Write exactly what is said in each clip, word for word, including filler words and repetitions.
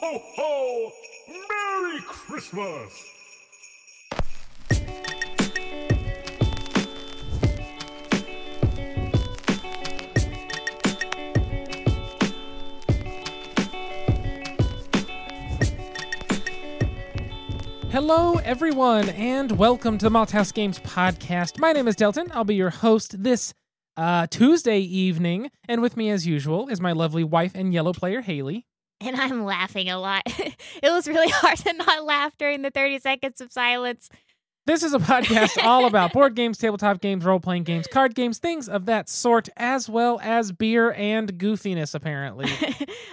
ho, ho! Merry Christmas! Hello, everyone, and welcome to the Malthouse Games podcast. My name is Delton. I'll be your host this uh, Tuesday evening, and with me, as usual, is my lovely wife and yellow player, Haley. And I'm laughing a lot. It was really hard to not laugh during the thirty seconds of silence. This is a podcast all about board games, tabletop games, role-playing games, card games, things of that sort, as well as beer and goofiness, apparently.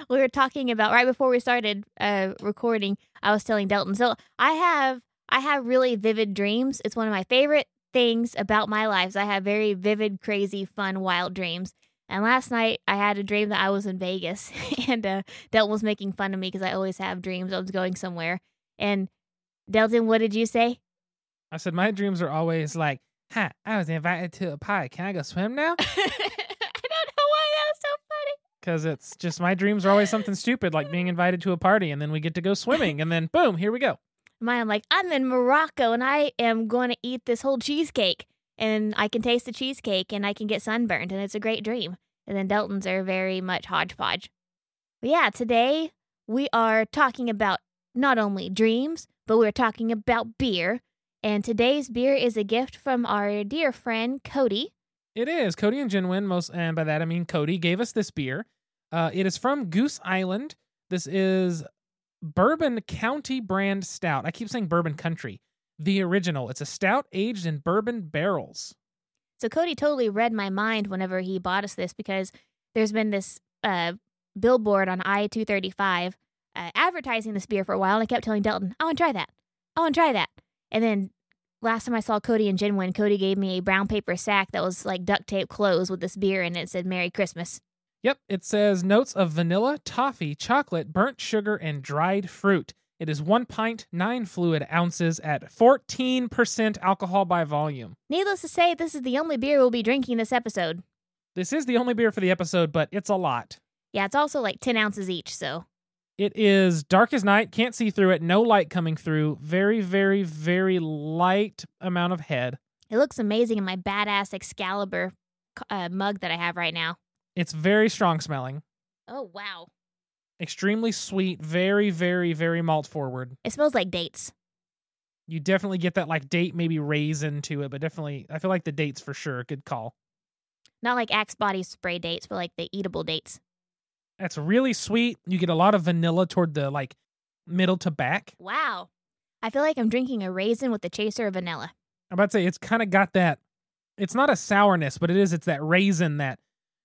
We were talking about, right before we started uh, recording, I was telling Delton, so I have I have really vivid dreams. It's one of my favorite things about my life. So I have very vivid, crazy, fun, wild dreams. And last night, I had a dream that I was in Vegas, and uh, Delton was making fun of me because I always have dreams. I was going somewhere. And Delton, what did you say? I said, my dreams are always like, hi, I was invited to a pie. Can I go swim now? I don't know why that was so funny. Because it's just my dreams are always something stupid, like being invited to a party, and then we get to go swimming, and then boom, here we go. Mine, I'm like, I'm in Morocco, and I am going to eat this whole cheesecake. And I can taste the cheesecake, and I can get sunburned, and it's a great dream. And then Delton's are very much hodgepodge. But yeah, today we are talking about not only dreams, but we're talking about beer. And today's beer is a gift from our dear friend, Cody. It is. Cody and Jinwen, most, and by that I mean Cody, gave us this beer. Uh, it is from Goose Island. This is Bourbon County brand stout. I keep saying Bourbon Country. The original. It's a stout aged in bourbon barrels. So Cody totally read my mind whenever he bought us this, because there's been this uh, billboard on I two thirty-five uh, advertising this beer for a while, and I kept telling Delton, I want to try that. I want to try that. And then last time I saw Cody and Jenwin, Cody gave me a brown paper sack that was like duct tape closed with this beer, and it said Merry Christmas. Yep, it says notes of vanilla, toffee, chocolate, burnt sugar, and dried fruit. It is one pint, nine fluid ounces at fourteen percent alcohol by volume. Needless to say, this is the only beer we'll be drinking this episode. This is the only beer for the episode, but it's a lot. Yeah, it's also like ten ounces each, so. It is dark as night, can't see through it, no light coming through, very, very, very light amount of head. It looks amazing in my badass Excalibur uh, mug that I have right now. It's very strong smelling. Oh, wow. Extremely sweet, very, very, very malt forward. It smells like dates. You definitely get that like date, maybe raisin to it, but definitely, I feel like the dates for sure. Good call. Not like Axe body spray dates, but like the eatable dates. That's really sweet. You get a lot of vanilla toward the like middle to back. Wow. I feel like I'm drinking a raisin with the chaser of vanilla. I'm about to say, it's kind of got that, it's not a sourness, but it is, it's that raisin, that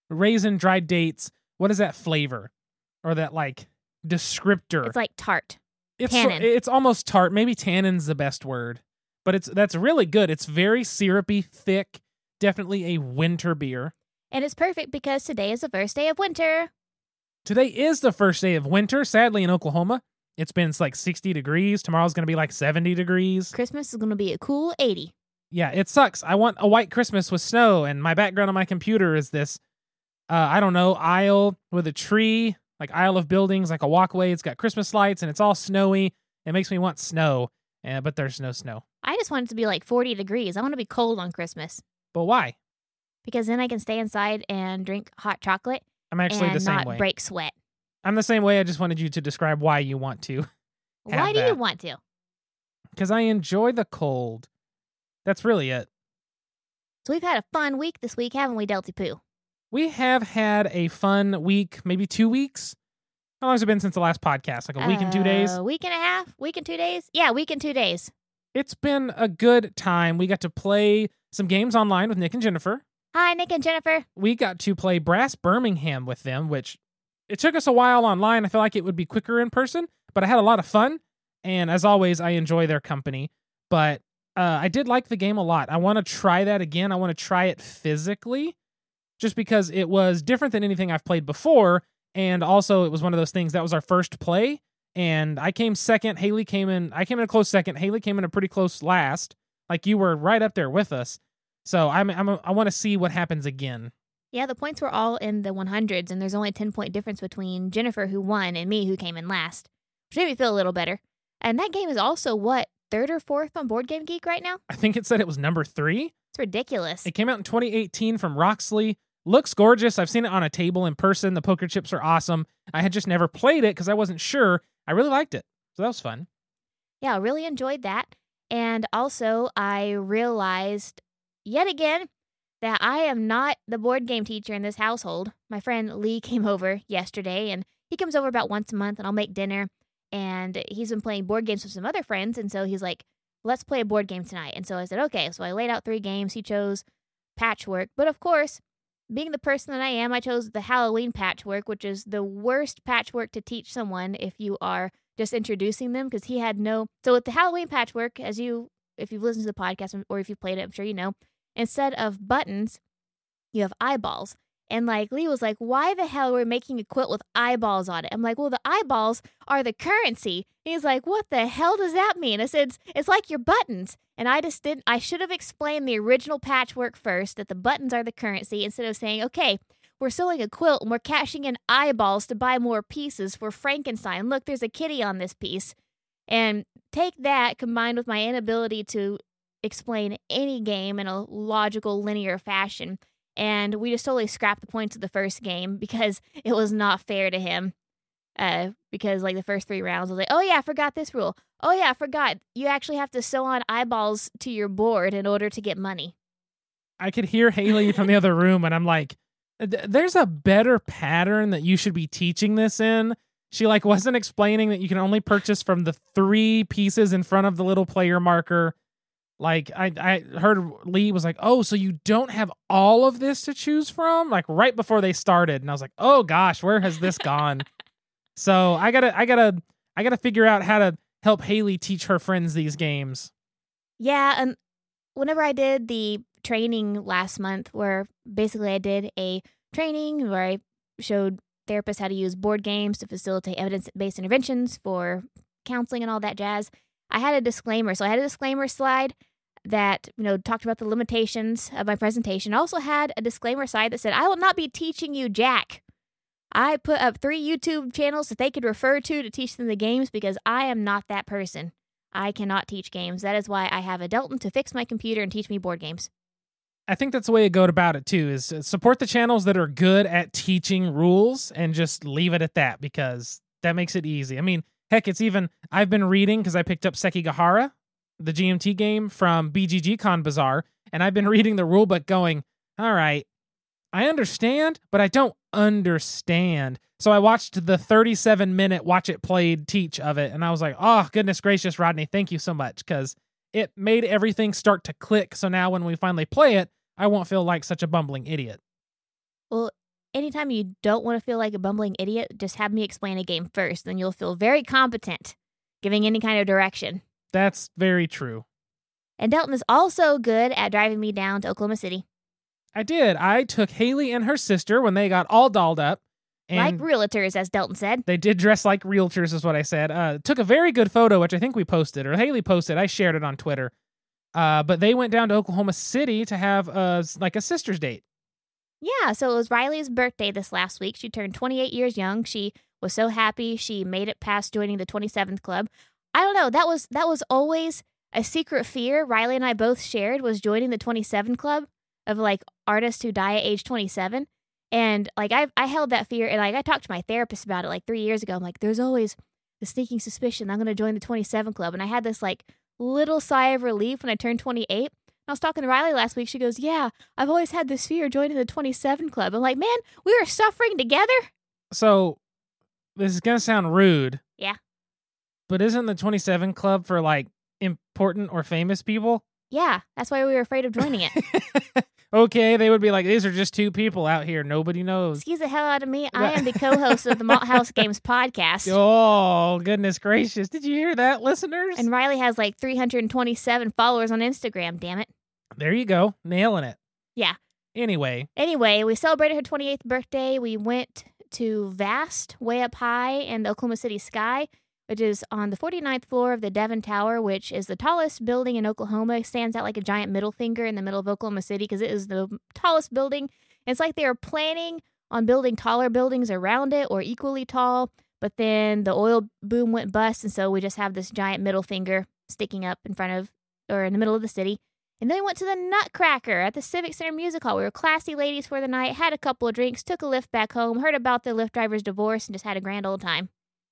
raisin dried dates. What is that flavor? Or that, like, descriptor. It's like tart. It's tannin. So, it's almost tart. Maybe tannin's the best word. But it's that's really good. It's very syrupy, thick, definitely a winter beer. And it's perfect because today is the first day of winter. Today is the first day of winter, sadly, in Oklahoma. It's been like sixty degrees. Tomorrow's going to be like seventy degrees. Christmas is going to be a cool eighty. Yeah, it sucks. I want a white Christmas with snow, and my background on my computer is this, uh, I don't know, aisle with a tree. Like aisle of buildings, like a walkway. It's got Christmas lights, and it's all snowy. It makes me want snow, yeah, but there's no snow. I just want it to be like forty degrees. I want to be cold on Christmas. But why? Because then I can stay inside and drink hot chocolate. I'm actually and the same not way. Break sweat. I'm the same way. I just wanted you to describe why you want to. Why do that. You want to? Because I enjoy the cold. That's really it. So we've had a fun week this week, haven't we, Delty Poo? We have had a fun week, maybe two weeks. How long has it been since the last podcast? Like a week uh, and two days? A week and a half? Week and two days? Yeah, week and two days. It's been a good time. We got to play some games online with Nick and Jennifer. Hi, Nick and Jennifer. We got to play Brass Birmingham with them, which it took us a while online. I feel like it would be quicker in person, but I had a lot of fun. And as always, I enjoy their company. But uh, I did like the game a lot. I want to try that again. I want to try it physically. Just because it was different than anything I've played before, and also it was one of those things that was our first play, and I came second, Haley came in, I came in a close second, Haley came in a pretty close last, like you were right up there with us, so I'm, I'm I want to see what happens again. Yeah, the points were all in the hundreds, and there's only a ten-point difference between Jennifer, who won, and me, who came in last, which made me feel a little better. And that game is also, what, third or fourth on Board Game Geek right now? I think it said it was number three. It's ridiculous. It came out in twenty eighteen from Roxley. Looks gorgeous. I've seen it on a table in person. The poker chips are awesome. I had just never played it because I wasn't sure. I really liked it. So that was fun. Yeah, I really enjoyed that. And also, I realized yet again that I am not the board game teacher in this household. My friend Lee came over yesterday, and he comes over about once a month, and I'll make dinner. And he's been playing board games with some other friends, and so he's like, let's play a board game tonight. And so I said, okay. So I laid out three games. He chose Patchwork. But of course, being the person that I am, I chose the Halloween Patchwork, which is the worst patchwork to teach someone if you are just introducing them, because he had no... So with the Halloween Patchwork, as you, if you've listened to the podcast or if you've played it, I'm sure you know, instead of buttons, you have eyeballs. And like Lee was like, why the hell are we making a quilt with eyeballs on it? I'm like, well, the eyeballs are the currency. And he's like, what the hell does that mean? I said, it's, it's like your buttons. And I just didn't, I should have explained the original Patchwork first, that the buttons are the currency, instead of saying, okay, we're selling a quilt and we're cashing in eyeballs to buy more pieces for Frankenstein. Look, there's a kitty on this piece. And take that combined with my inability to explain any game in a logical, linear fashion. And we just totally scrapped the points of the first game because it was not fair to him. Uh, because, like, the first three rounds, I was like, oh, yeah, I forgot this rule. Oh, yeah, I forgot. You actually have to sew on eyeballs to your board in order to get money. I could hear Haley from the other room, and I'm like, there's a better pattern that you should be teaching this in. She, like, wasn't explaining that you can only purchase from the three pieces in front of the little player marker. Like, I, I heard Lee was like, oh, so you don't have all of this to choose from? Like, right before they started. And I was like, oh, gosh, where has this gone? So I gotta, I gotta, I gotta figure out how to help Haley teach her friends these games. Yeah, and whenever I did the training last month, where basically I did a training where I showed therapists how to use board games to facilitate evidence-based interventions for counseling and all that jazz, I had a disclaimer. So I had a disclaimer slide that, you know, talked about the limitations of my presentation. I also had a disclaimer slide that said, I will not be teaching you Jack. I put up three YouTube channels that they could refer to to teach them the games, because I am not that person. I cannot teach games. That is why I have a Delton to fix my computer and teach me board games. I think that's the way to go about it, too, is support the channels that are good at teaching rules and just leave it at that, because that makes it easy. I mean, heck, it's even, I've been reading, because I picked up Sekigahara, the G M T game from B G G Con Bazaar, and I've been reading the rulebook going, all right, I understand, but I don't understand. So I watched the thirty-seven minute watch it played teach of it, and I was like, oh, goodness gracious, Rodney, thank you so much, because it made everything start to click. So now when we finally play it, I won't feel like such a bumbling idiot. Well, anytime you don't want to feel like a bumbling idiot, just have me explain a game first, then you'll feel very competent giving any kind of direction. That's very true. And Delton is also good at driving me down to Oklahoma City. I did. I took Haley and her sister when they got all dolled up. And like realtors, as Delton said. They did dress like realtors, is what I said. Uh, took a very good photo, which I think we posted, or Haley posted. I shared it on Twitter. Uh, but they went down to Oklahoma City to have a, like a sister's date. Yeah, so it was Riley's birthday this last week. She turned twenty-eight years young. She was so happy. She made it past joining the twenty-seventh Club. I don't know. That was that was always a secret fear Riley and I both shared, was joining the twenty-seventh Club of, like, artists who die at age twenty-seven. And, like, I I held that fear, and, like, I talked to my therapist about it, like, three years ago. I'm like, there's always the sneaking suspicion I'm going to join the twenty-seven Club. And I had this, like, little sigh of relief when I turned twenty-eight. I was talking to Riley last week. She goes, yeah, I've always had this fear joining the twenty-seven Club. I'm like, man, we were suffering together. So this is going to sound rude. Yeah. But isn't the twenty-seven Club for, like, important or famous people? Yeah. That's why we were afraid of joining it. Okay. They would be like, these are just two people out here. Nobody knows. Excuse the hell out of me. I am the co-host of the Malthouse Games podcast. Oh, goodness gracious. Did you hear that, listeners? And Riley has like three hundred twenty-seven followers on Instagram. Damn it. There you go. Nailing it. Yeah. Anyway. Anyway, we celebrated her twenty-eighth birthday. We went to Vast, way up high in the Oklahoma City sky, which is on the forty-ninth floor of the Devon Tower, which is the tallest building in Oklahoma. It stands out like a giant middle finger in the middle of Oklahoma City because it is the tallest building. It's like they are planning on building taller buildings around it or equally tall, But then the oil boom went bust, and so we just have this giant middle finger sticking up in front of, or in the middle of the city. And then we went to the Nutcracker at the Civic Center Music Hall. We were classy ladies for the night, had a couple of drinks, took a Lyft back home, heard about the Lyft driver's divorce, and just had a grand old time.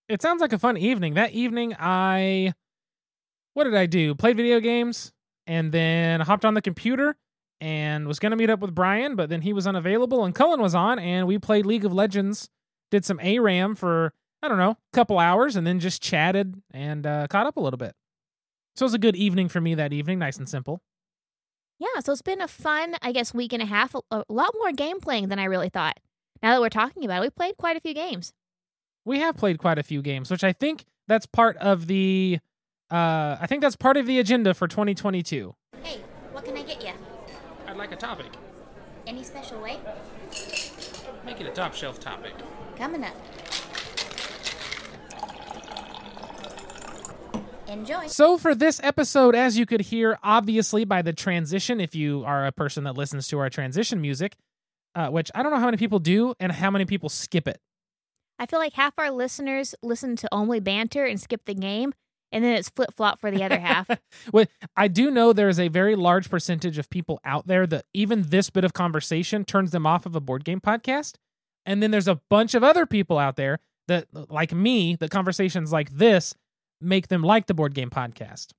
It sounds like a fun evening. That evening, I... What did I do? Played video games, and then hopped on the computer, and was going to meet up with Brian, but then he was unavailable, and Cullen was on, and we played League of Legends, did some A RAM for, I don't know, a couple hours, and then just chatted and uh, caught up a little bit. So it was a good evening for me that evening, nice and simple. Yeah, so it's been a fun, I guess, week and a half. A lot more game playing than I really thought. Now that we're talking about it, we played quite a few games. We have played quite a few games, which I think that's part of the, uh, I think that's part of the agenda for twenty twenty-two. Hey, what can I get you? I'd like a topic. Any special way? Make it a top shelf topic. Coming up. Enjoy. So for this episode, as you could hear, obviously, by the transition, if you are a person that listens to our transition music, uh, which I don't know how many people do and how many people skip it. I feel like half our listeners listen to only banter and skip the game, and then it's flip-flop for the other half. Well, I do know there is a very large percentage of people out there that even this bit of conversation turns them off of a board game podcast. And then there's a bunch of other people out there that, like me, that conversations like this make them like the board game podcast.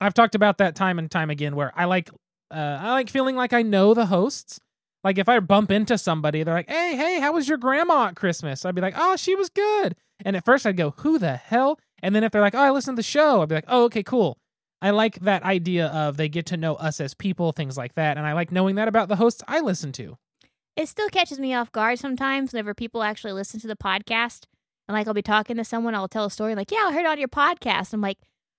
I've talked about that time and time again, where I like uh, I like feeling like I know the hosts. Like if I bump into somebody, they're like, hey, hey, how was your grandma at Christmas? I'd be like, oh, she was good. And at first I'd go, who the hell? And then if they're like, oh, I listened to the show, I'd be like, oh, okay, cool. I like that idea of they get to know us as people, things like that. And I like knowing that about the hosts I listen to. It still catches me off guard sometimes whenever people actually listen to the podcast. And, like, I'll be talking to someone, I'll tell a story, like, yeah, I heard it on your podcast. I'm like,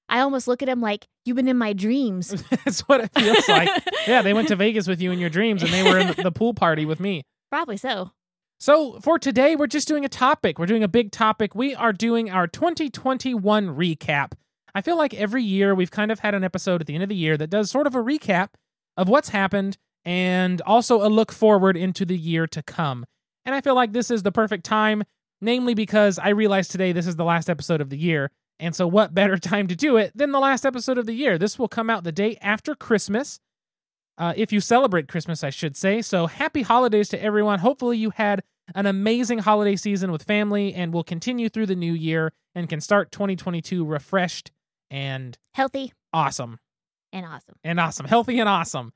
I almost look at him like, you've been in my dreams. That's what it feels like. Yeah, they went to Vegas with you in your dreams, and they were in the pool party with me. Probably so. So, for today, we're just doing a topic. We're doing a big topic. We are doing our twenty twenty-one recap. I feel like every year we've kind of had an episode at the end of the year that does sort of a recap of what's happened and also a look forward into the year to come. And I feel like this is the perfect time. Namely because I realized today this is the last episode of the year, and so what better time to do it than the last episode of the year? This will come out the day after Christmas, uh, if you celebrate Christmas, I should say. So happy holidays to everyone. Hopefully you had an amazing holiday season with family and will continue through the new year and can start twenty twenty-two refreshed and... Healthy. Awesome. And awesome. And awesome. Healthy and awesome.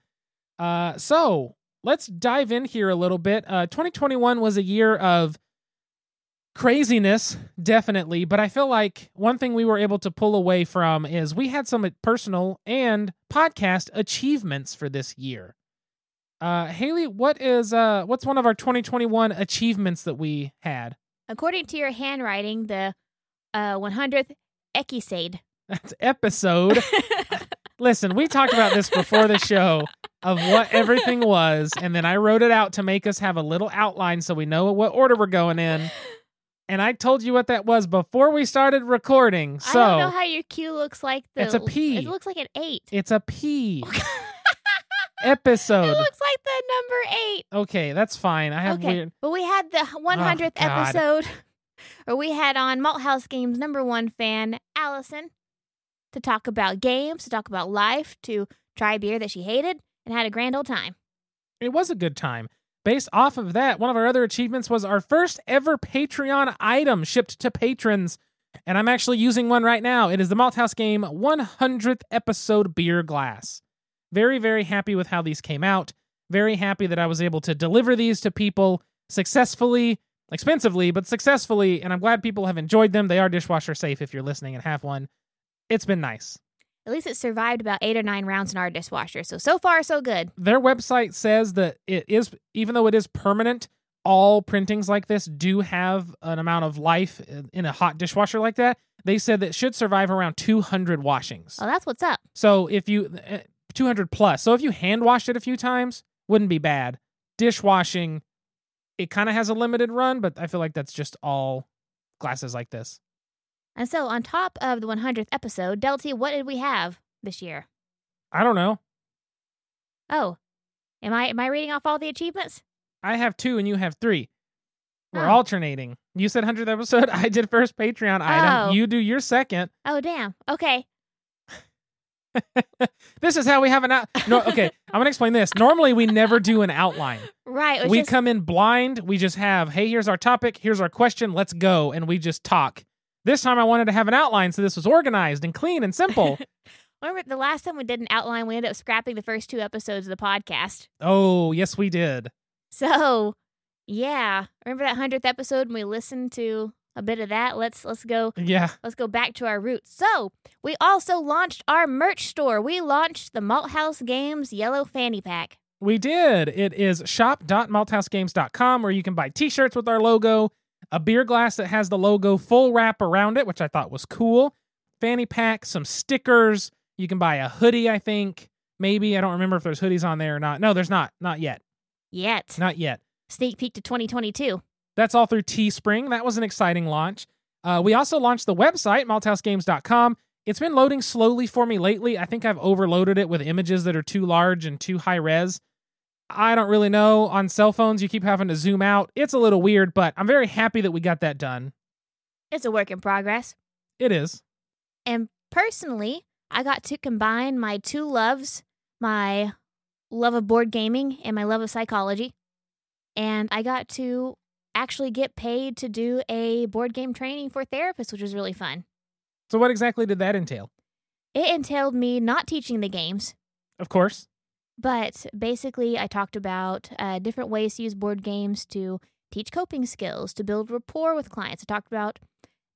Uh, so let's dive in here a little bit. Uh, twenty twenty-one was a year of craziness, definitely, but I feel like one thing we were able to pull away from is we had some personal and podcast achievements for this year. Uh, Haley, what is uh, what's one of our twenty twenty-one achievements that we had? According to your handwriting, the uh, one hundredth episode. That's episode. Listen, we talked about this before the show of what everything was, and then I wrote it out to make us have a little outline so we know what order we're going in. And I told you what that was before we started recording. So I don't know how your Q looks like. The, it's a P. It looks like an eight. It's a P. Episode. It looks like the number eight. Okay, that's fine. I have okay. weird. But we had the one hundredth oh, episode, or we had on Malthouse Games number one fan, Allison, to talk about games, to talk about life, to try beer that she hated, and had a grand old time. It was a good time. Based off of that, one of our other achievements was our first ever Patreon item shipped to patrons. And I'm actually using one right now. It is the Malthouse Game one hundredth episode beer glass. Very, very happy with how these came out. Very happy that I was able to deliver these to people successfully, expensively, but successfully. And I'm glad people have enjoyed them. They are dishwasher safe if you're listening and have one. It's been nice. At least it survived about eight or nine rounds in our dishwasher. So, so far, so good. Their website says that it is, even though it is permanent, all printings like this do have an amount of life in a hot dishwasher like that. They said that it should survive around two hundred washings. Oh, that's what's up. So if you, two hundred plus. So if you hand washed it a few times, wouldn't be bad. Dishwashing, it kind of has a limited run, but I feel like that's just all glasses like this. And so, on top of the one hundredth episode, Delty, what did we have this year? I don't know. Oh, am I am I reading off all the achievements? I have two and you have three. We're oh. alternating. You said one hundredth episode. I did first Patreon item. Oh. You do your second. Oh, damn. Okay. This is how we have an out. No, okay, I'm gonna explain this. Normally, we never do an outline. Right. We just... come in blind. We just have, hey, here's our topic. Here's our question. Let's go, and we just talk. This time, I wanted to have an outline, so this was organized and clean and simple. Remember the last time we did an outline, we ended up scrapping the first two episodes of the podcast. Oh, yes, we did. So, yeah, remember that one hundredth episode when we listened to a bit of that? Let's let's go. Yeah. Let's go back to our roots. So we also launched our merch store. We launched the Malthouse Games Yellow Fanny Pack. We did. It is shop dot malthouse games dot com, where you can buy T-shirts with our logo, a beer glass that has the logo full wrap around it, which I thought was cool. Fanny pack, some stickers. You can buy a hoodie, I think. Maybe I don't remember if there's hoodies on there or not. No, there's not. Not yet. Yet. Not yet. Sneak peek to twenty twenty-two. That's all through Teespring. That was an exciting launch. Uh, we also launched the website, malthouse games dot com. It's been loading slowly for me lately. I think I've overloaded it with images that are too large and too high res. I don't really know. On cell phones, you keep having to zoom out. It's a little weird, but I'm very happy that we got that done. It's a work in progress. It is. And personally, I got to combine my two loves, my love of board gaming and my love of psychology. And I got to actually get paid to do a board game training for therapists, which was really fun. So what exactly did that entail? It entailed me not teaching the games. Of course. But basically, I talked about uh, different ways to use board games to teach coping skills, to build rapport with clients. I talked about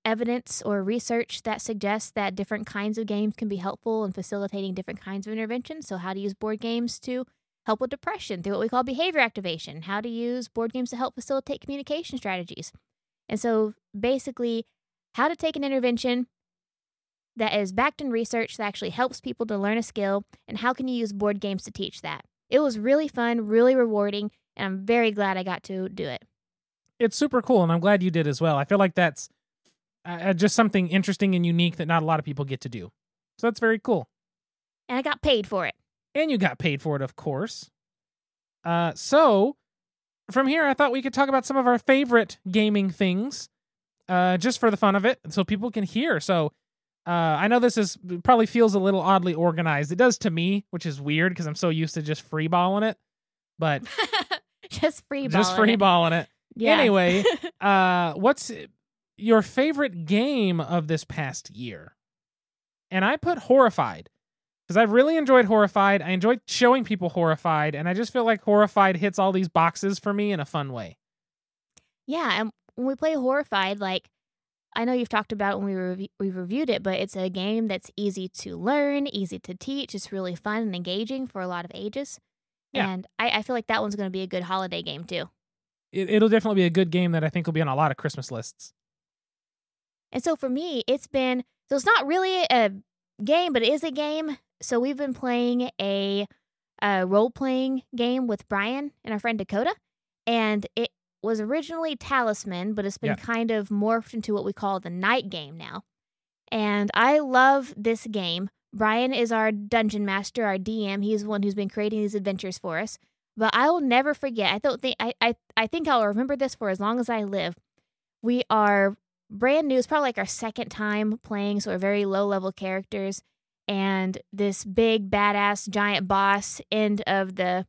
evidence or research that suggests that different kinds of games can be helpful in facilitating different kinds of interventions. So how to use board games to help with depression through what we call behavior activation, how to use board games to help facilitate communication strategies. And so basically how to take an intervention that is backed in research that actually helps people to learn a skill, and how can you use board games to teach that. It was really fun, really rewarding, and I'm very glad I got to do it. It's super cool, and I'm glad you did as well. I feel like that's uh, just something interesting and unique that not a lot of people get to do. So that's very cool. And I got paid for it. And you got paid for it, of course. Uh, so, from here, I thought we could talk about some of our favorite gaming things, uh, just for the fun of it, so people can hear. So, uh, I know this is probably feels a little oddly organized. It does to me, which is weird, because I'm so used to just freeballing it. But just freeballing just freeballing it. it. Yeah. Anyway, uh, what's your favorite game of this past year? And I put Horrified. Because I've really enjoyed Horrified. I enjoyed showing people Horrified, and I just feel like Horrified hits all these boxes for me in a fun way. Yeah, and when we play Horrified, like, I know you've talked about it when we rev- we reviewed it, but it's a game that's easy to learn, easy to teach. It's really fun and engaging for a lot of ages. Yeah. And I, I feel like that one's going to be a good holiday game, too. It, it'll definitely be a good game that I think will be on a lot of Christmas lists. And so for me, it's been... So it's not really a game, but it is a game... So we've been playing a, a role-playing game with Brian and our friend Dakota, and it was originally Talisman, but it's been yeah. kind of morphed into what we call the night game now. And I love this game. Brian is our dungeon master, our D M. He's the one who's been creating these adventures for us. But I will never forget. I don't think I, I, I think I'll remember this for as long as I live. We are brand new. It's probably like our second time playing, so we're very low-level characters. And this big, badass, giant boss end of the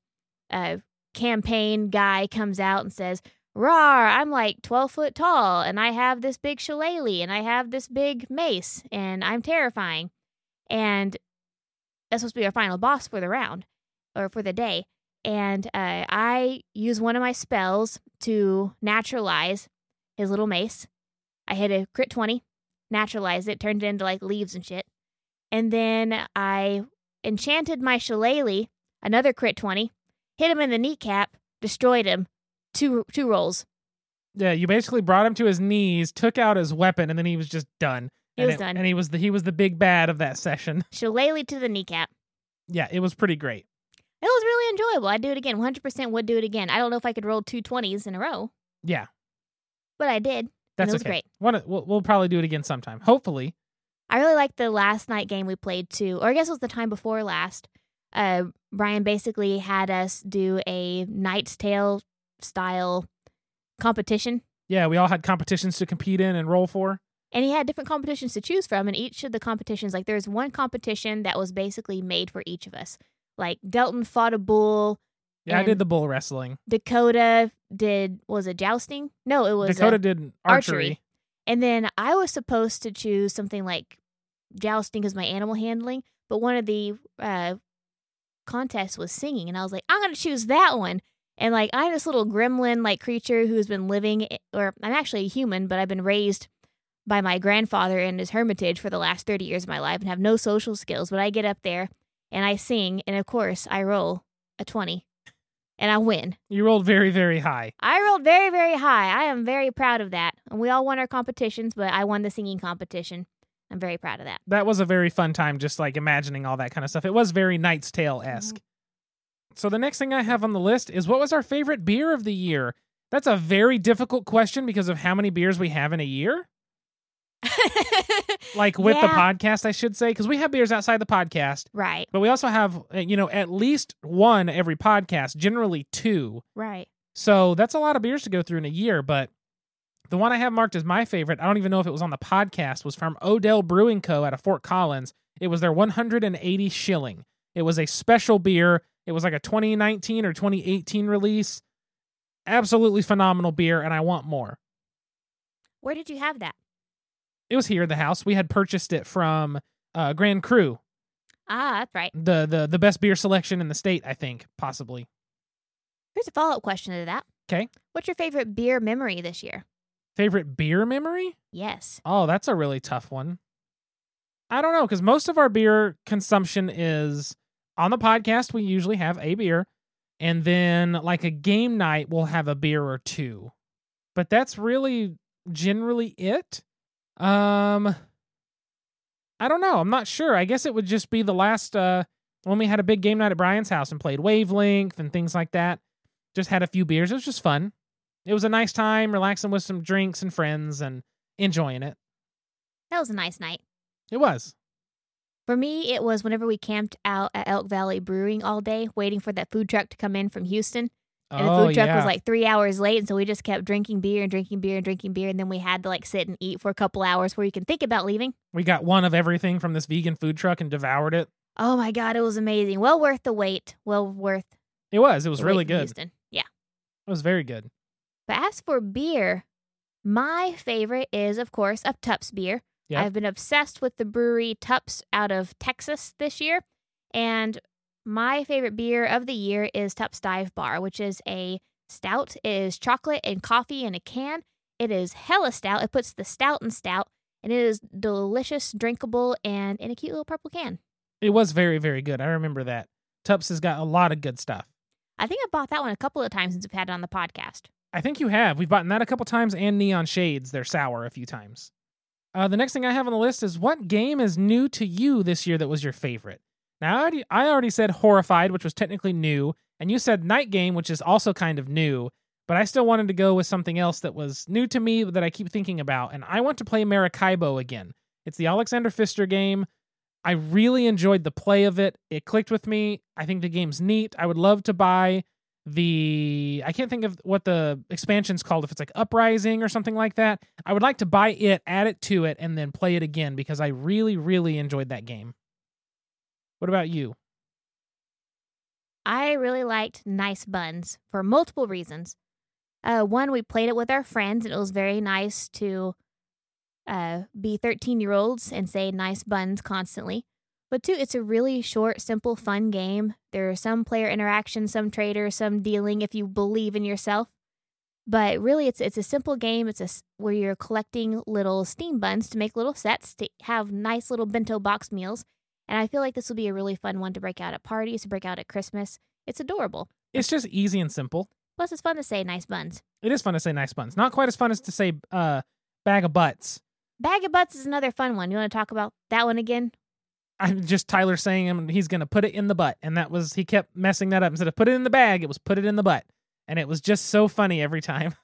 uh, campaign guy comes out and says, "Rawr, I'm like twelve foot tall, and I have this big shillelagh, and I have this big mace, and I'm terrifying." And that's supposed to be our final boss for the round, or for the day. And uh, I use one of my spells to naturalize his little mace. I hit a crit twenty, naturalized it, turned it into like leaves and shit. And then I enchanted my shillelagh, another crit twenty, hit him in the kneecap, destroyed him, two two rolls. Yeah, you basically brought him to his knees, took out his weapon, and then he was just done. He and was it, done. And he was, the, he was the big bad of that session. Shillelagh to the kneecap. Yeah, it was pretty great. It was really enjoyable. I'd do it again. one hundred percent would do it again. I don't know if I could roll two twenties in a row. Yeah. But I did. That's and it was okay. great. One, we'll, we'll probably do it again sometime. Hopefully. I really liked the last night game we played, too. Or I guess it was the time before last. Uh, Brian basically had us do a Knight's Tale-style competition Yeah, we all had competitions to compete in and roll for. And he had different competitions to choose from. And each of the competitions, like there's one competition that was basically made for each of us. Like Delton fought a bull. Yeah, I did the bull wrestling. Dakota did, was it jousting? No, it was Dakota did archery. archery. And then I was supposed to choose something like jousting as my animal handling. But one of the uh, contests was singing. And I was like, I'm going to choose that one. And like, I'm this little gremlin like creature who's been living, or I'm actually a human, but I've been raised by my grandfather in his hermitage for the last thirty years of my life and have no social skills. But I get up there and I sing, and of course I roll a twenty and I win. You rolled very, very high. I rolled very, very high. I am very proud of that. And we all won our competitions, but I won the singing competition. I'm very proud of that. That was a very fun time, just like imagining all that kind of stuff. It was very Knight's Tale-esque. Mm-hmm. So the next thing I have on the list is, what was our favorite beer of the year? That's a very difficult question because of how many beers we have in a year. Like with yeah. the podcast, I should say, because we have beers outside the podcast, right? But we also have, you know, at least one every podcast, generally two, right? So that's a lot of beers to go through in a year. But the one I have marked as my favorite, I don't even know if it was on the podcast, was from Odell Brewing Co. out of Fort Collins. It was their one hundred eighty shilling. It was a special beer. It was like a twenty nineteen or twenty eighteen release. Absolutely phenomenal beer, and I want more. Where did you have that? It was here at the house. We had purchased it from uh, Grand Cru. Ah, that's right. The, the the best beer selection in the state, I think, possibly. Here's a follow-up question to that. Okay. What's your favorite beer memory this year? Favorite beer memory? Yes. Oh, that's a really tough one. I don't know, because most of our beer consumption is, on the podcast, we usually have a beer, and then, like, a game night, we'll have a beer or two. But that's really generally it. Um, I don't know. I'm not sure. I guess it would just be the last, uh, when we had a big game night at Brian's house and played Wavelength and things like that. Just had a few beers. It was just fun. It was a nice time, relaxing with some drinks and friends and enjoying it. That was a nice night. It was. For me, it was whenever we camped out at Elk Valley Brewing all day, waiting for that food truck to come in from Houston. And the food oh, truck yeah. was like three hours late, and so we just kept drinking beer and drinking beer and drinking beer, and then we had to like sit and eat for a couple hours where you can think about leaving. We got one of everything from this vegan food truck and devoured it. Oh my God, it was amazing. Well worth the wait. Well worth It was. It was really good. Houston. Yeah. It was very good. But as for beer, my favorite is, of course, a Tups beer. Yep. I've been obsessed with the brewery Tups out of Texas this year, and my favorite beer of the year is Tups Dive Bar, which is a stout. It is chocolate and coffee in a can. It is hella stout. It puts the stout in stout, and it is delicious, drinkable, and in a cute little purple can. It was very, very good. I remember that. Tups has got a lot of good stuff. I think I bought that one a couple of times since we've had it on the podcast. I think you have. We've bought that a couple times, and Neon Shades. They're sour a few times. Uh, the next thing I have on the list is, what game is new to you this year that was your favorite? Now, I already, I already said Horrified, which was technically new, and you said Night Game, which is also kind of new, but I still wanted to go with something else that was new to me that I keep thinking about, and I want to play Maracaibo again. It's the Alexander Pfister game. I really enjoyed the play of it. It clicked with me. I think the game's neat. I would love to buy the... I can't think of what the expansion's called, if it's like Uprising or something like that. I would like to buy it, add it to it, and then play it again, because I really, really enjoyed that game. What about you? I really liked Nice Buns for multiple reasons. Uh, one, we played it with our friends, and it was very nice to uh, be thirteen-year-olds and say Nice Buns constantly. But two, it's a really short, simple, fun game. There are some player interaction, some traders, some dealing if you believe in yourself. But really, it's it's a simple game. It's a, where you're collecting little steam buns to make little sets to have nice little bento box meals. And I feel like this will be a really fun one to break out at parties, to break out at Christmas. It's adorable. It's just easy and simple. Plus, it's fun to say Nice Buns. It is fun to say Nice Buns. Not quite as fun as to say uh, Bag of Butts. Bag of Butts is another fun one. You want to talk about that one again? I'm just Tyler saying him, he's going to put it in the butt. And that was, he kept messing that up. Instead of put it in the bag, it was put it in the butt. And it was just so funny every time.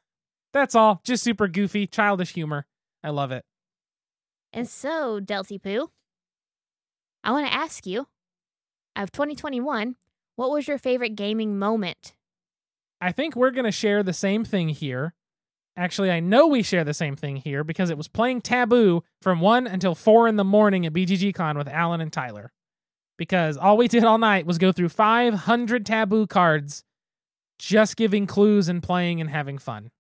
That's all. Just super goofy, childish humor. I love it. And so, Delty Poo, I want to ask you, of twenty twenty-one, what was your favorite gaming moment? I think we're going to share the same thing here. Actually, I know we share the same thing here because it was playing Taboo from one until four in the morning at B G G Con with Alan and Tyler. Because all we did all night was go through five hundred Taboo cards, just giving clues and playing and having fun.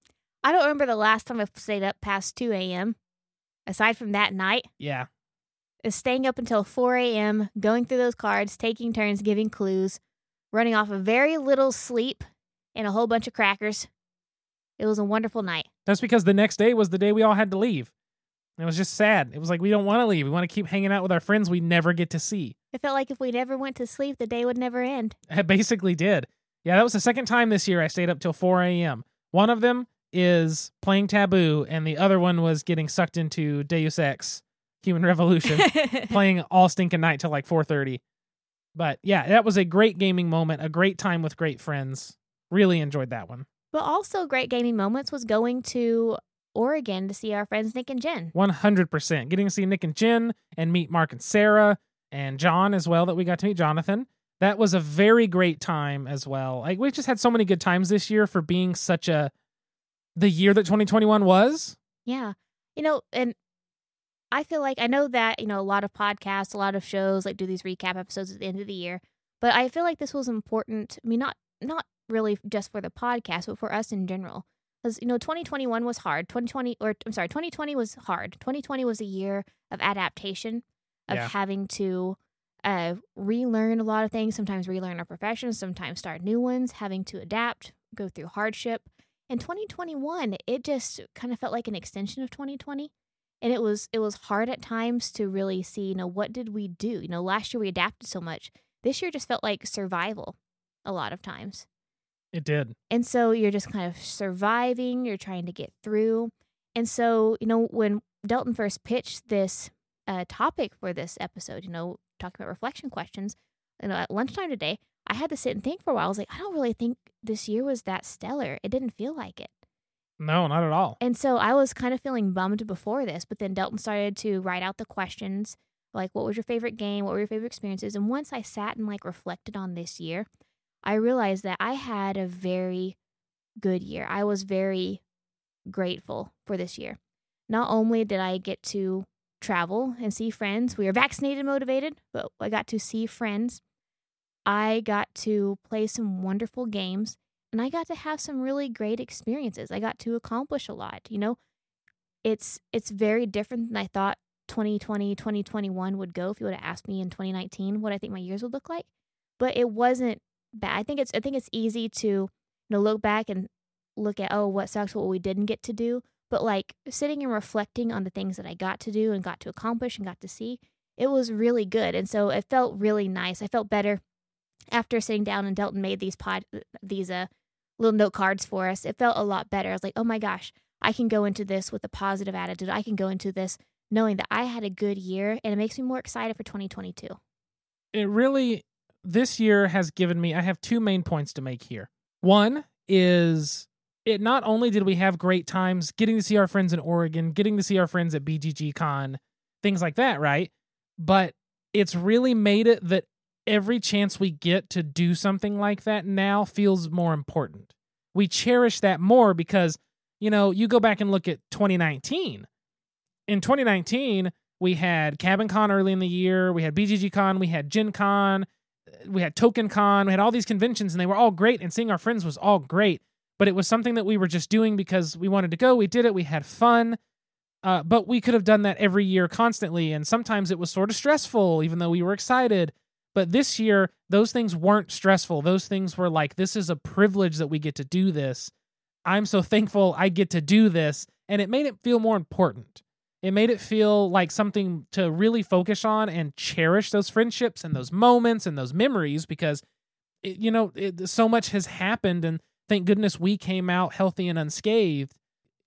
I don't remember the last time I stayed up past two a.m. aside from that night. Yeah. Is staying up until four a.m., going through those cards, taking turns, giving clues, running off of very little sleep and a whole bunch of crackers. It was a wonderful night. That's because the next day was the day we all had to leave. It was just sad. It was like, we don't want to leave. We want to keep hanging out with our friends we never get to see. It felt like if we never went to sleep, the day would never end. It basically did. Yeah, that was the second time this year I stayed up till four a.m. One of them is playing Taboo, and the other one was getting sucked into Deus Ex, Human Revolution, playing all stinking night till like four thirty. But yeah, that was a great gaming moment, a great time with great friends. Really enjoyed that one. But also great gaming moments was going to Oregon to see our friends Nick and Jen. one hundred percent. Getting to see Nick and Jen and meet Mark and Sarah and John as well, that we got to meet Jonathan. That was a very great time as well. Like, we just had so many good times this year for being such a, the year that twenty twenty-one was. Yeah. You know, and I feel like, I know that, you know, a lot of podcasts, a lot of shows like do these recap episodes at the end of the year, but I feel like this was important. I mean, not, not, really just for the podcast, but for us in general. Because, you know, twenty twenty-one was hard. twenty twenty, or I'm sorry, twenty twenty was hard. twenty twenty was a year of adaptation, of yeah. having to uh, relearn a lot of things, sometimes relearn our professions, sometimes start new ones, having to adapt, go through hardship. And twenty twenty-one, it just kind of felt like an extension of twenty twenty. And it was it was hard at times to really see, you know, what did we do? You know, last year we adapted so much. This year just felt like survival a lot of times. It did. And so you're just kind of surviving. You're trying to get through. And so, you know, when Delton first pitched this uh, topic for this episode, you know, talking about reflection questions, you know, at lunchtime today, I had to sit and think for a while. I was like, I don't really think this year was that stellar. It didn't feel like it. No, not at all. And so I was kind of feeling bummed before this, but then Delton started to write out the questions, like, what was your favorite game? What were your favorite experiences? And once I sat and, like, reflected on this year, I realized that I had a very good year. I was very grateful for this year. Not only did I get to travel and see friends, we were vaccinated and motivated, but I got to see friends. I got to play some wonderful games, and I got to have some really great experiences. I got to accomplish a lot. You know, it's it's very different than I thought twenty twenty, twenty twenty-one would go if you would have asked me in twenty nineteen what I think my years would look like, but it wasn't bad. I think it's I think it's easy to, you know, look back and look at, oh, what sucks, what we didn't get to do. But like sitting and reflecting on the things that I got to do and got to accomplish and got to see, it was really good. And so it felt really nice. I felt better after sitting down and Delton made these pod these uh little note cards for us. It felt a lot better. I was like, oh my gosh, I can go into this with a positive attitude. I can go into this knowing that I had a good year, and it makes me more excited for twenty twenty-two. It really This year has given me, I have two main points to make here. One is, it not only did we have great times getting to see our friends in Oregon, getting to see our friends at B G G Con, things like that, right? But it's really made it that every chance we get to do something like that now feels more important. We cherish that more because, you know, you go back and look at twenty nineteen. In twenty nineteen, we had Cabin Con early in the year, we had B G G Con, we had Gen Con, we had Token Con, we had all these conventions, and they were all great, and seeing our friends was all great, but it was something that we were just doing because we wanted to go. We did it. We had fun, uh, but we could have done that every year constantly, and sometimes it was sort of stressful, even though we were excited. But this year, those things weren't stressful. Those things were like, this is a privilege that we get to do this. I'm so thankful I get to do this, and it made it feel more important. It made it feel like something to really focus on and cherish those friendships and those moments and those memories because, it, you know, it, so much has happened, and thank goodness we came out healthy and unscathed.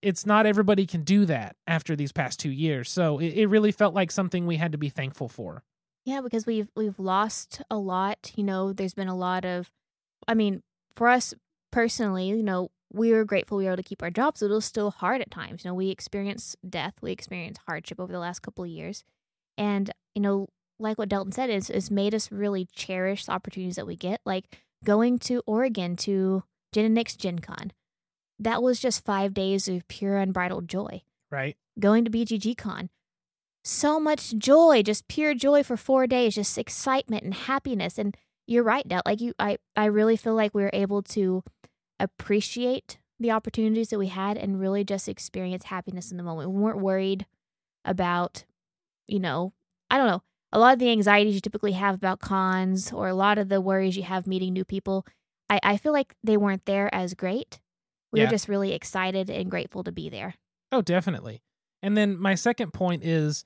It's not everybody can do that after these past two years. So it, it really felt like something we had to be thankful for. Yeah, because we've we've lost a lot. You know, there's been a lot of, I mean, for us personally, you know, we were grateful we were able to keep our jobs, but it was still hard at times. You know, we experienced death. We experienced hardship over the last couple of years. And, you know, like what Delton said, it's, it's made us really cherish the opportunities that we get, like going to Oregon to Jen and Nick's Gen Con, that was just five days of pure unbridled joy. Right. Going to B G G Con. So much joy, just pure joy for four days, just excitement and happiness. And you're right, Del. Like you, I, I really feel like we were able to appreciate the opportunities that we had and really just experience happiness in the moment. We weren't worried about, you know, I don't know, a lot of the anxieties you typically have about cons or a lot of the worries you have meeting new people. I, I feel like they weren't there as great. We yeah. were just really excited and grateful to be there. Oh, definitely. And then my second point is,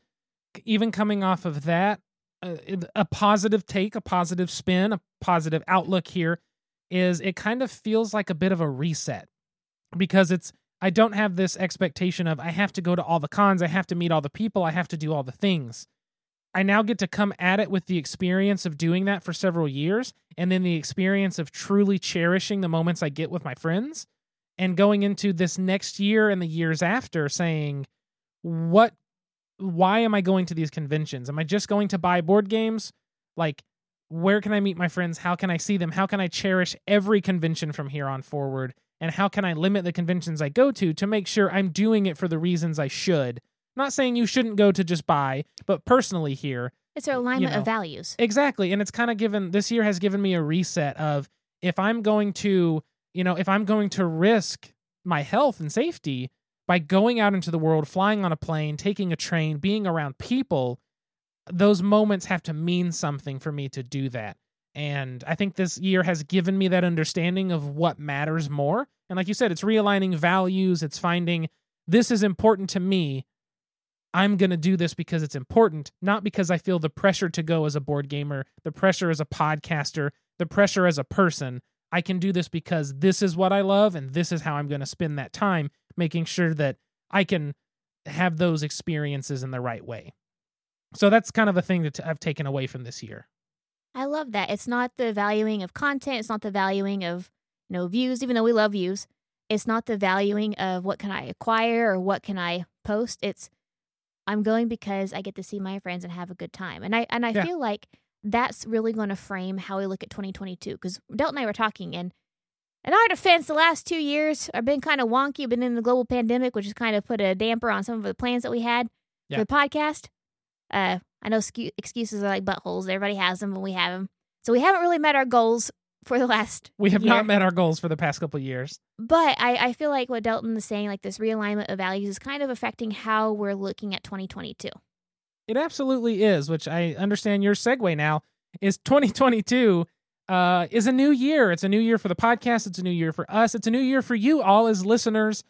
even coming off of that, a, a positive take, a positive spin, a positive outlook here is it kind of feels like a bit of a reset, because it's, I don't have this expectation of I have to go to all the cons, I have to meet all the people, I have to do all the things. I now get to come at it with the experience of doing that for several years, and then the experience of truly cherishing the moments I get with my friends, and going into this next year and the years after saying, what, why am I going to these conventions? Am I just going to buy board games? Like, where can I meet my friends? How can I see them? How can I cherish every convention from here on forward? And how can I limit the conventions I go to to make sure I'm doing it for the reasons I should? I'm not saying you shouldn't go to just buy, but personally here, it's an alignment you know, of values. Exactly. And it's kind of given, this year has given me a reset of, if I'm going to, you know, if I'm going to risk my health and safety by going out into the world, flying on a plane, taking a train, being around people, those moments have to mean something for me to do that. And I think this year has given me that understanding of what matters more. And like you said, it's realigning values. It's finding, this is important to me. I'm going to do this because it's important, not because I feel the pressure to go as a board gamer, the pressure as a podcaster, the pressure as a person. I can do this because this is what I love, and this is how I'm going to spend that time, making sure that I can have those experiences in the right way. So that's kind of a thing that I've taken away from this year. I love that. It's not the valuing of content. It's not the valuing of, you know, views, even though we love views. It's not the valuing of what can I acquire or what can I post. It's, I'm going because I get to see my friends and have a good time. And I and I yeah. feel like that's really going to frame how we look at twenty twenty-two, because Delton and I were talking, and in our defense, the last two years have been kind of wonky. Been in the global pandemic, which has kind of put a damper on some of the plans that we had yeah. for the podcast. Uh, I know scu- excuses are like buttholes. Everybody has them, and we have them. So we haven't really met our goals for the last We have year. not met our goals for the past couple of years. But I, I feel like what Delton is saying, like this realignment of values is kind of affecting how we're looking at twenty twenty-two. It absolutely is, which I understand your segue now, is twenty twenty-two uh, is a new year. It's a new year for the podcast. It's a new year for us. It's a new year for you all as listeners.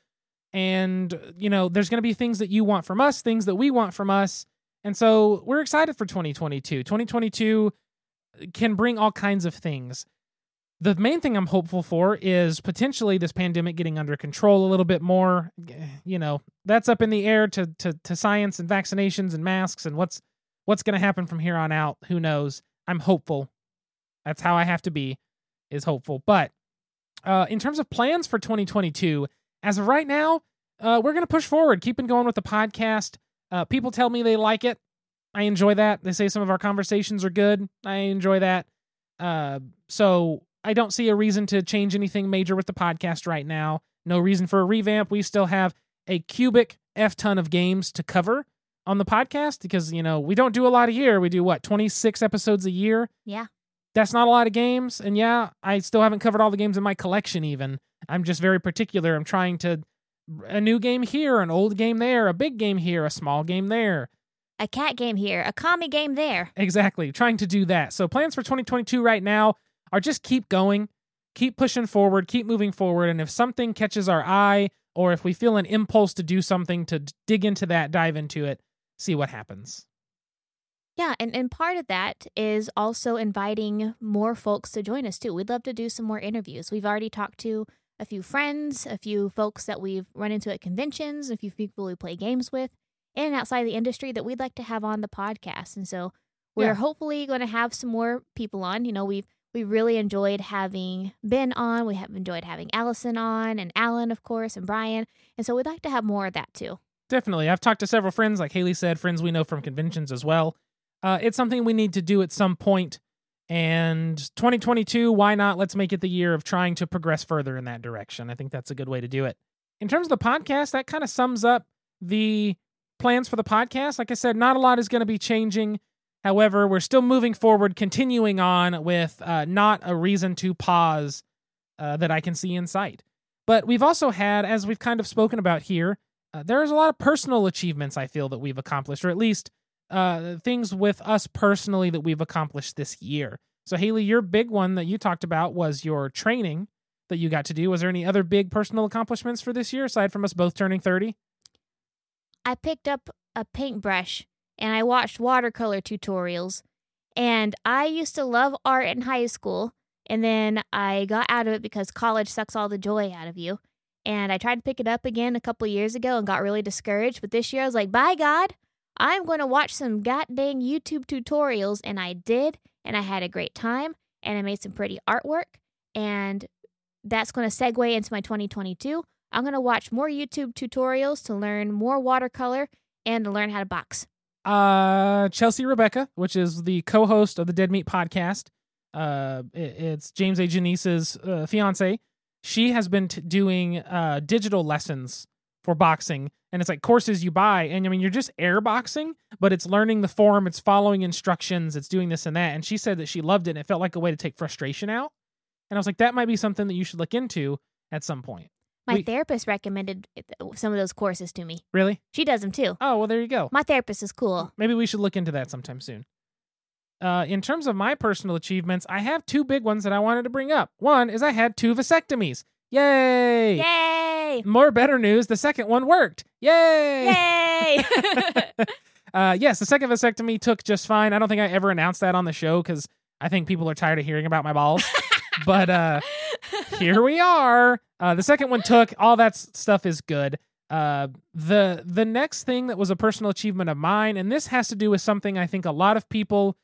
And, you know, there's going to be things that you want from us, things that we want from us. And so we're excited for twenty twenty-two. twenty twenty-two can bring all kinds of things. The main thing I'm hopeful for is potentially this pandemic getting under control a little bit more. You know, that's up in the air to to, to science and vaccinations and masks and what's what's going to happen from here on out. Who knows? I'm hopeful. That's how I have to be, is hopeful. But uh, in terms of plans for twenty twenty-two, as of right now, uh, we're going to push forward, keeping going with the podcast. Uh, people tell me they like it. I enjoy that. They say some of our conversations are good. I enjoy that. Uh, so... I don't see a reason to change anything major with the podcast right now. No reason for a revamp. We still have a cubic F-ton of games to cover on the podcast because, you know, we don't do a lot a year. We do, what, twenty-six episodes a year? Yeah. That's not a lot of games. And yeah, I still haven't covered all the games in my collection even. I'm just very particular. I'm trying to... a new game here, an old game there, a big game here, a small game there. A cat game here, a commie game there. Exactly. Trying to do that. So plans for twenty twenty-two right now are just keep going, keep pushing forward, keep moving forward. And if something catches our eye, or if we feel an impulse to do something, to dig into that, dive into it, see what happens. Yeah, and, and part of that is also inviting more folks to join us, too. We'd love to do some more interviews. We've already talked to a few friends, a few folks that we've run into at conventions, a few people we play games with, in and outside the industry that we'd like to have on the podcast. And so we're yeah. hopefully going to have some more people on. You know, we've We really enjoyed having Ben on. We have enjoyed having Allison on, and Alan, of course, and Brian. And so we'd like to have more of that, too. Definitely. I've talked to several friends, like Haley said, friends we know from conventions as well. Uh, it's something we need to do at some point. And twenty twenty-two, why not? Let's make it the year of trying to progress further in that direction. I think that's a good way to do it. In terms of the podcast, that kind of sums up the plans for the podcast. Like I said, not a lot is going to be changing. However, we're still moving forward, continuing on with uh, not a reason to pause uh, that I can see in sight. But we've also had, as we've kind of spoken about here, uh, there's a lot of personal achievements I feel that we've accomplished, or at least uh, things with us personally that we've accomplished this year. So Haley, your big one that you talked about was your training that you got to do. Was there any other big personal accomplishments for this year aside from us both turning thirty? I picked up a paintbrush and I watched watercolor tutorials, and I used to love art in high school, and then I got out of it because college sucks all the joy out of you, and I tried to pick it up again a couple years ago and got really discouraged, but this year I was like, by God, I'm going to watch some goddamn YouTube tutorials, and I did, and I had a great time, and I made some pretty artwork, and that's going to segue into my twenty twenty-two. I'm going to watch more YouTube tutorials to learn more watercolor and to learn how to box. Uh, Chelsea Rebecca, which is the co-host of the Dead Meat podcast. Uh, it, it's James A. Janice's uh, fiance. She has been t- doing uh, digital lessons for boxing. And it's like courses you buy. And I mean, you're just air boxing, but it's learning the form. It's following instructions. It's doing this and that. And she said that she loved it. And it felt like a way to take frustration out. And I was like, that might be something that you should look into at some point. My we, therapist recommended some of those courses to me. Really? She does them too. Oh, well, there you go. My therapist is cool. Maybe we should look into that sometime soon. Uh, in terms of my personal achievements, I have two big ones that I wanted to bring up. One is I had two vasectomies. Yay! Yay! More better news, the second one worked. Yay! Yay! uh, yes, the second vasectomy took just fine. I don't think I ever announced that on the show because I think people are tired of hearing about my balls. But uh, here we are. Uh, the second one took. All that stuff is good. Uh, the the next thing that was a personal achievement of mine, and this has to do with something I think a lot of people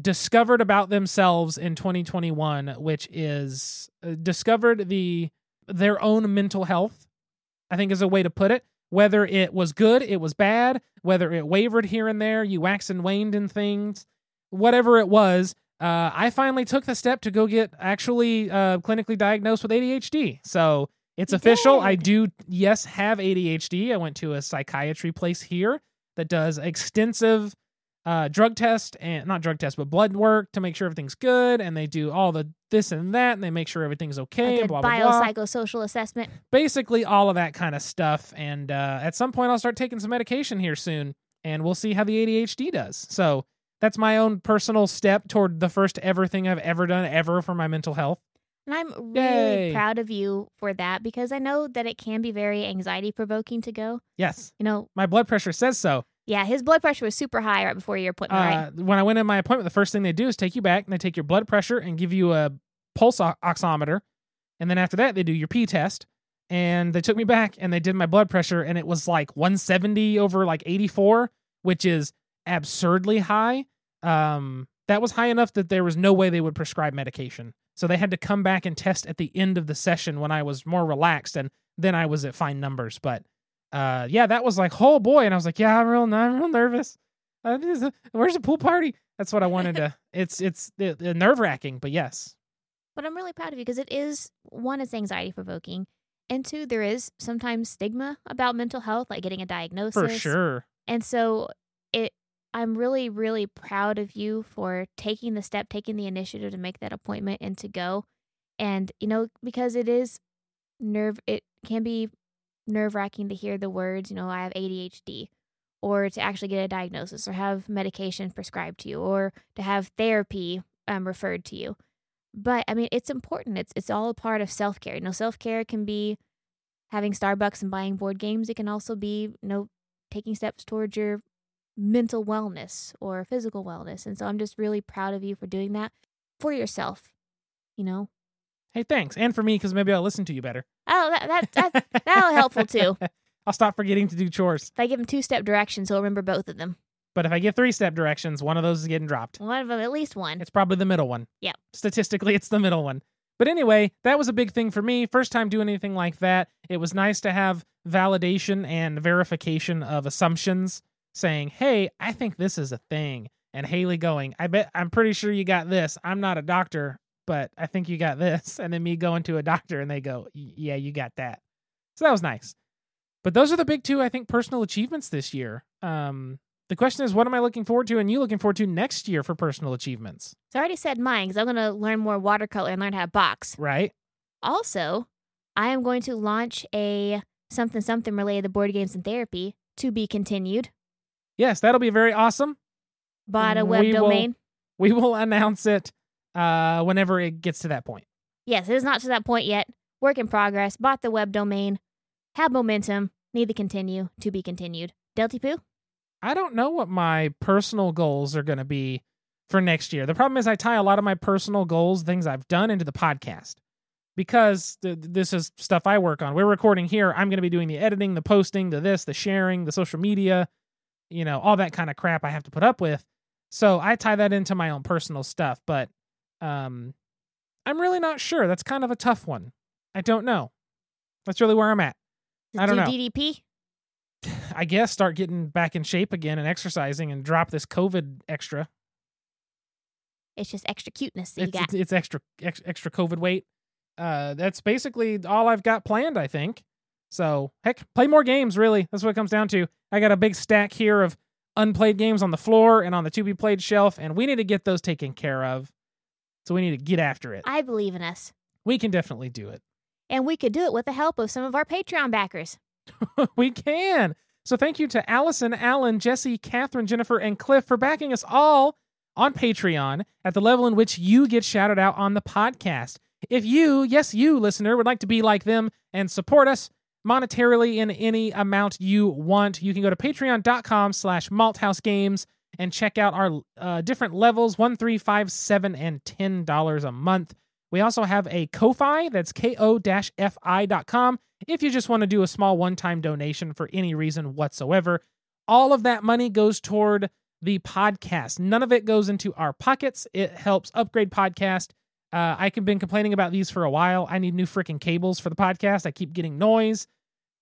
discovered about themselves in twenty twenty-one, which is uh, discovered the their own mental health, I think is a way to put it. Whether it was good, it was bad, whether it wavered here and there, you waxed and waned in things, whatever it was. Uh, I finally took the step to go get actually uh, clinically diagnosed with A D H D. So it's you official. Did. I do, yes, have A D H D. I went to a psychiatry place here that does extensive uh, drug test and not drug test, but blood work to make sure everything's good. And they do all the this and that, and they make sure everything's okay. Blah, blah, blah. Biopsychosocial assessment. Basically all of that kind of stuff. And uh, at some point I'll start taking some medication here soon, and we'll see how the A D H D does. So that's my own personal step toward the first ever thing I've ever done ever for my mental health. And I'm really Yay. proud of you for that, because I know that it can be very anxiety provoking to go. Yes. You know, my blood pressure says so. Yeah, his blood pressure was super high right before your appointment, uh, right? When I went in my appointment, the first thing they do is take you back, and they take your blood pressure and give you a pulse o- oximeter. And then after that, they do your pee test. And they took me back, and they did my blood pressure, and it was like one seventy over like eighty-four, which is absurdly high. Um, that was high enough that there was no way they would prescribe medication. So they had to come back and test at the end of the session when I was more relaxed, and then I was at fine numbers. But uh, yeah, that was like, oh boy. And I was like, yeah, I'm real, I'm real nervous. Uh, a, where's the pool party? That's what I wanted to, it's it's it, it nerve wracking, but yes. But I'm really proud of you because it is, one, it's anxiety provoking. And two, there is sometimes stigma about mental health, like getting a diagnosis. For sure. And so it, I'm really, really proud of you for taking the step, taking the initiative to make that appointment and to go. And, you know, because it is nerve, it can be nerve wracking to hear the words, you know, I have A D H D, or to actually get a diagnosis or have medication prescribed to you or to have therapy um, referred to you. But I mean, it's important. It's, it's all a part of self-care. You know, self-care can be having Starbucks and buying board games. It can also be, you know, taking steps towards your mental wellness or physical wellness. And so I'm just really proud of you for doing that for yourself, you know? Hey, thanks. And for me, because maybe I'll listen to you better. Oh, that, that, that's that'll helpful too. I'll stop forgetting to do chores. If I give him two-step directions, he'll remember both of them. But if I give three-step directions, one of those is getting dropped. One of them, at least one. It's probably the middle one. Yeah. Statistically, it's the middle one. But anyway, that was a big thing for me. First time doing anything like that. It was nice to have validation and verification of assumptions, saying, hey, I think this is a thing. and Haley going, I bet, I'm pretty sure you got this. I'm not a doctor, but I think you got this. And then me going to a doctor and they go, yeah, you got that. So that was nice. But those are the big two, I think, personal achievements this year. Um, the question is, what am I looking forward to and you looking forward to next year for personal achievements? So I already said mine because I'm going to learn more watercolor and learn how to box. Right. Also, I am going to launch a something something related to board games and therapy to be continued. Yes, that'll be very awesome. Bought a web we domain. Will, we will announce it uh, whenever it gets to that point. Yes, it is not to that point yet. Work in progress. Bought the web domain. Have momentum. Need to continue. To be continued. Delty Poo? I don't know what my personal goals are going to be for next year. The problem is I tie a lot of my personal goals, things I've done, into the podcast. Because th- this is stuff I work on. We're recording here. I'm going to be doing the editing, the posting, the this, the sharing, the social media, you know, all that kind of crap I have to put up with. So I tie that into my own personal stuff, but um, I'm really not sure. That's kind of a tough one. I don't know. That's really where I'm at. I don't know. D D P? I guess start getting back in shape again and exercising and drop this COVID extra. It's just extra cuteness that you it's, got. It's, it's extra, ex, extra COVID weight. Uh, that's basically all I've got planned, I think. So, heck, play more games, really. That's what it comes down to. I got a big stack here of unplayed games on the floor and on the to-be-played shelf, and we need to get those taken care of. So we need to get after it. I believe in us. We can definitely do it. And we could do it with the help of some of our Patreon backers. We can. So thank you to Allison, Alan, Jesse, Catherine, Jennifer, and Cliff for backing us all on Patreon at the level in which you get shouted out on the podcast. If you, yes, you, listener, would like to be like them and support us, monetarily in any amount you want. You can go to patreon.com slash Malthouse Games and check out our uh, different levels, one, three, five, seven, and ten dollars a month. We also have a Ko-fi, that's ko dash fi dot com, if you just want to do a small one-time donation for any reason whatsoever. All of that money goes toward the podcast. None of it goes into our pockets. It helps upgrade podcast. Uh, I've been complaining about these for a while. I need new freaking cables for the podcast. I keep getting noise,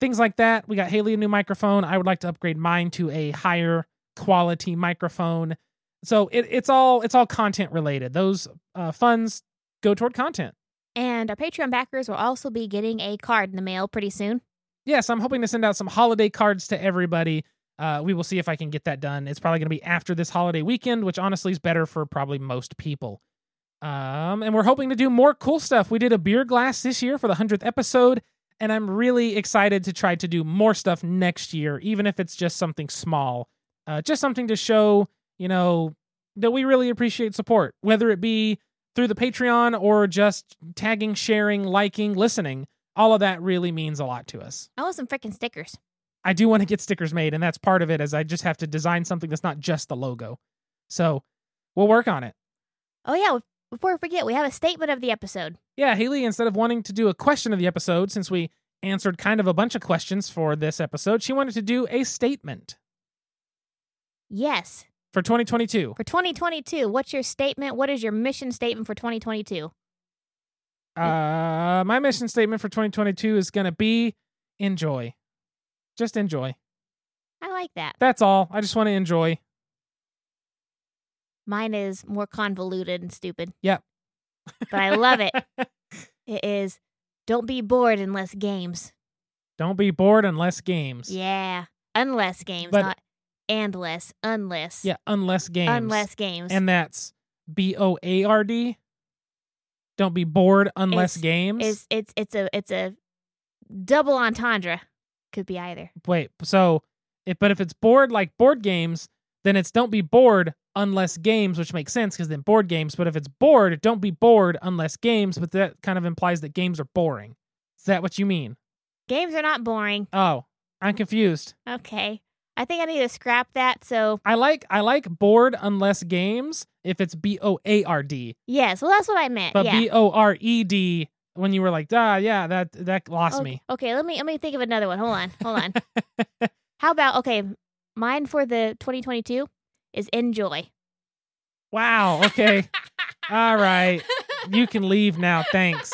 things like that. We got Haley a new microphone. I would like to upgrade mine to a higher quality microphone. So it, it's all it's all content related. Those uh, funds go toward content. And our Patreon backers will also be getting a card in the mail pretty soon. Yes, I'm hoping to send out some holiday cards to everybody. Uh, we will see if I can get that done. It's probably going to be after this holiday weekend, which honestly is better for probably most people. Um, and we're hoping to do more cool stuff. We did a beer glass this year for the hundredth episode, and I'm really excited to try to do more stuff next year, even if it's just something small, uh, just something to show, you know, that we really appreciate support, whether it be through the Patreon or just tagging, sharing, liking, listening. All of that really means a lot to us. I want some freaking stickers. I do want to get stickers made, and that's part of it, as I just have to design something that's not just the logo. So we'll work on it. Oh, yeah. Before we forget, we have a statement of the episode. Yeah, Haley, instead of wanting to do a question of the episode, since we answered kind of a bunch of questions for this episode, she wanted to do a statement. Yes. For twenty twenty-two. For twenty twenty-two. What's your statement? What is your mission statement for twenty twenty-two? Uh, my mission statement for twenty twenty-two is going to be enjoy. Just enjoy. I like that. That's all. I just want to enjoy. Mine is more convoluted and stupid. Yep. But I love it. It is, don't be bored unless games. Don't be bored unless games. Yeah. Unless games, but, not and less. Unless. Yeah, unless games. Unless games. And that's B O A R D. Don't be bored unless it's, games. It's, it's, it's, a, it's a double entendre. Could be either. Wait, so, if, but if it's bored like board games, then it's don't be bored unless games, which makes sense because then board games. But if it's bored, don't be bored unless games. But that kind of implies that games are boring. Is that what you mean? Games are not boring. Oh, I'm confused. Okay, I think I need to scrap that. So I like I like bored unless games if it's B O A R D. Yes, well that's what I meant. But yeah. B O R E D. When you were like, ah, yeah, that that lost okay. me. Okay, let me let me think of another one. Hold on, hold on. How about okay, mine for the twenty twenty-two. Is enjoy. Wow, okay. All right. You can leave now, thanks.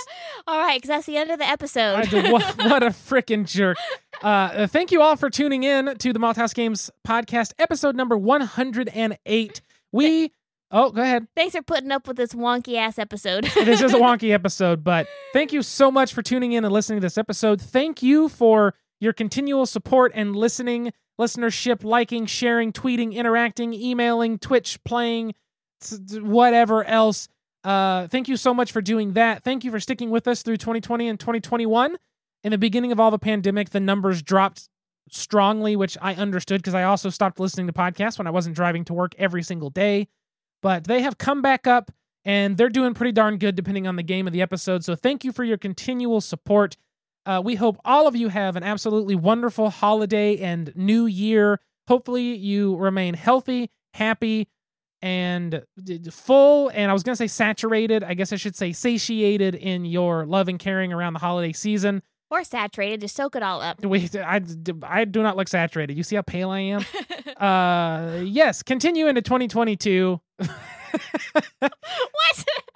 All right, because that's the end of the episode. I, what, what a freaking jerk. Uh, thank you all for tuning in to the Malthouse Games podcast, episode number one hundred eight. We... Th- oh, go ahead. Thanks for putting up with this wonky-ass episode. This is a wonky episode, but thank you so much for tuning in and listening to this episode. Thank you for your continual support and listening, listenership, liking, sharing, tweeting, interacting, emailing, Twitch, playing, whatever else. Uh, thank you so much for doing that. Thank you for sticking with us through twenty twenty and twenty twenty-one. In the beginning of all the pandemic, the numbers dropped strongly, which I understood because I also stopped listening to podcasts when I wasn't driving to work every single day. But they have come back up, and they're doing pretty darn good depending on the game of the episode. So thank you for your continual support. Uh, we hope all of you have an absolutely wonderful holiday and new year. Hopefully you remain healthy, happy, and full, and I was going to say saturated. I guess I should say satiated in your love and caring around the holiday season. Or saturated. Just soak it all up. We, I, I do not look saturated. You see how pale I am? uh, yes, continue into twenty twenty-two. What?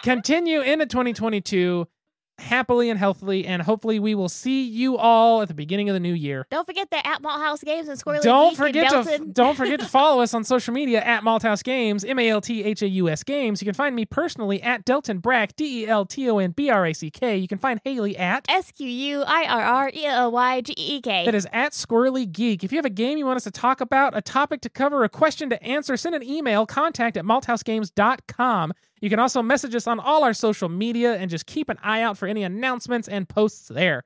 Continue into twenty twenty-two happily and healthily, and hopefully we will see you all at the beginning of the new year. Don't forget that at Malthouse Games and Squirrelly Geek forget and Delton. To, don't forget to follow us on social media at Malthouse Games, M A L T H A U S Games. You can find me personally at Delton Brack, D E L T O N B R A C K. You can find Haley at S Q U I R R E L Y G E E K. That is at Squirrelly Geek. If you have a game you want us to talk about, a topic to cover, a question to answer, send an email, contact at Malthouse Games dot com. You can also message us on all our social media and just keep an eye out for any announcements and posts there.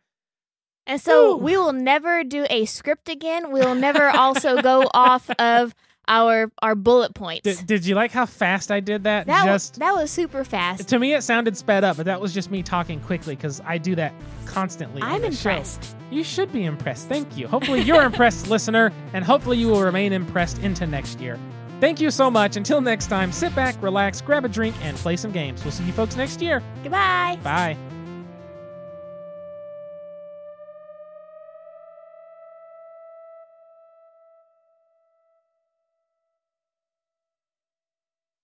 And so Ooh. we will never do a script again. We will never also go off of our our bullet points. Did, did you like how fast I did that? That, just, was, that was super fast. To me, it sounded sped up, but that was just me talking quickly because I do that constantly. I'm impressed. Show. You should be impressed. Thank you. Hopefully you're impressed, listener, and hopefully you will remain impressed into next year. Thank you so much. Until next time, sit back, relax, grab a drink, and play some games. We'll see you folks next year. Goodbye. Bye.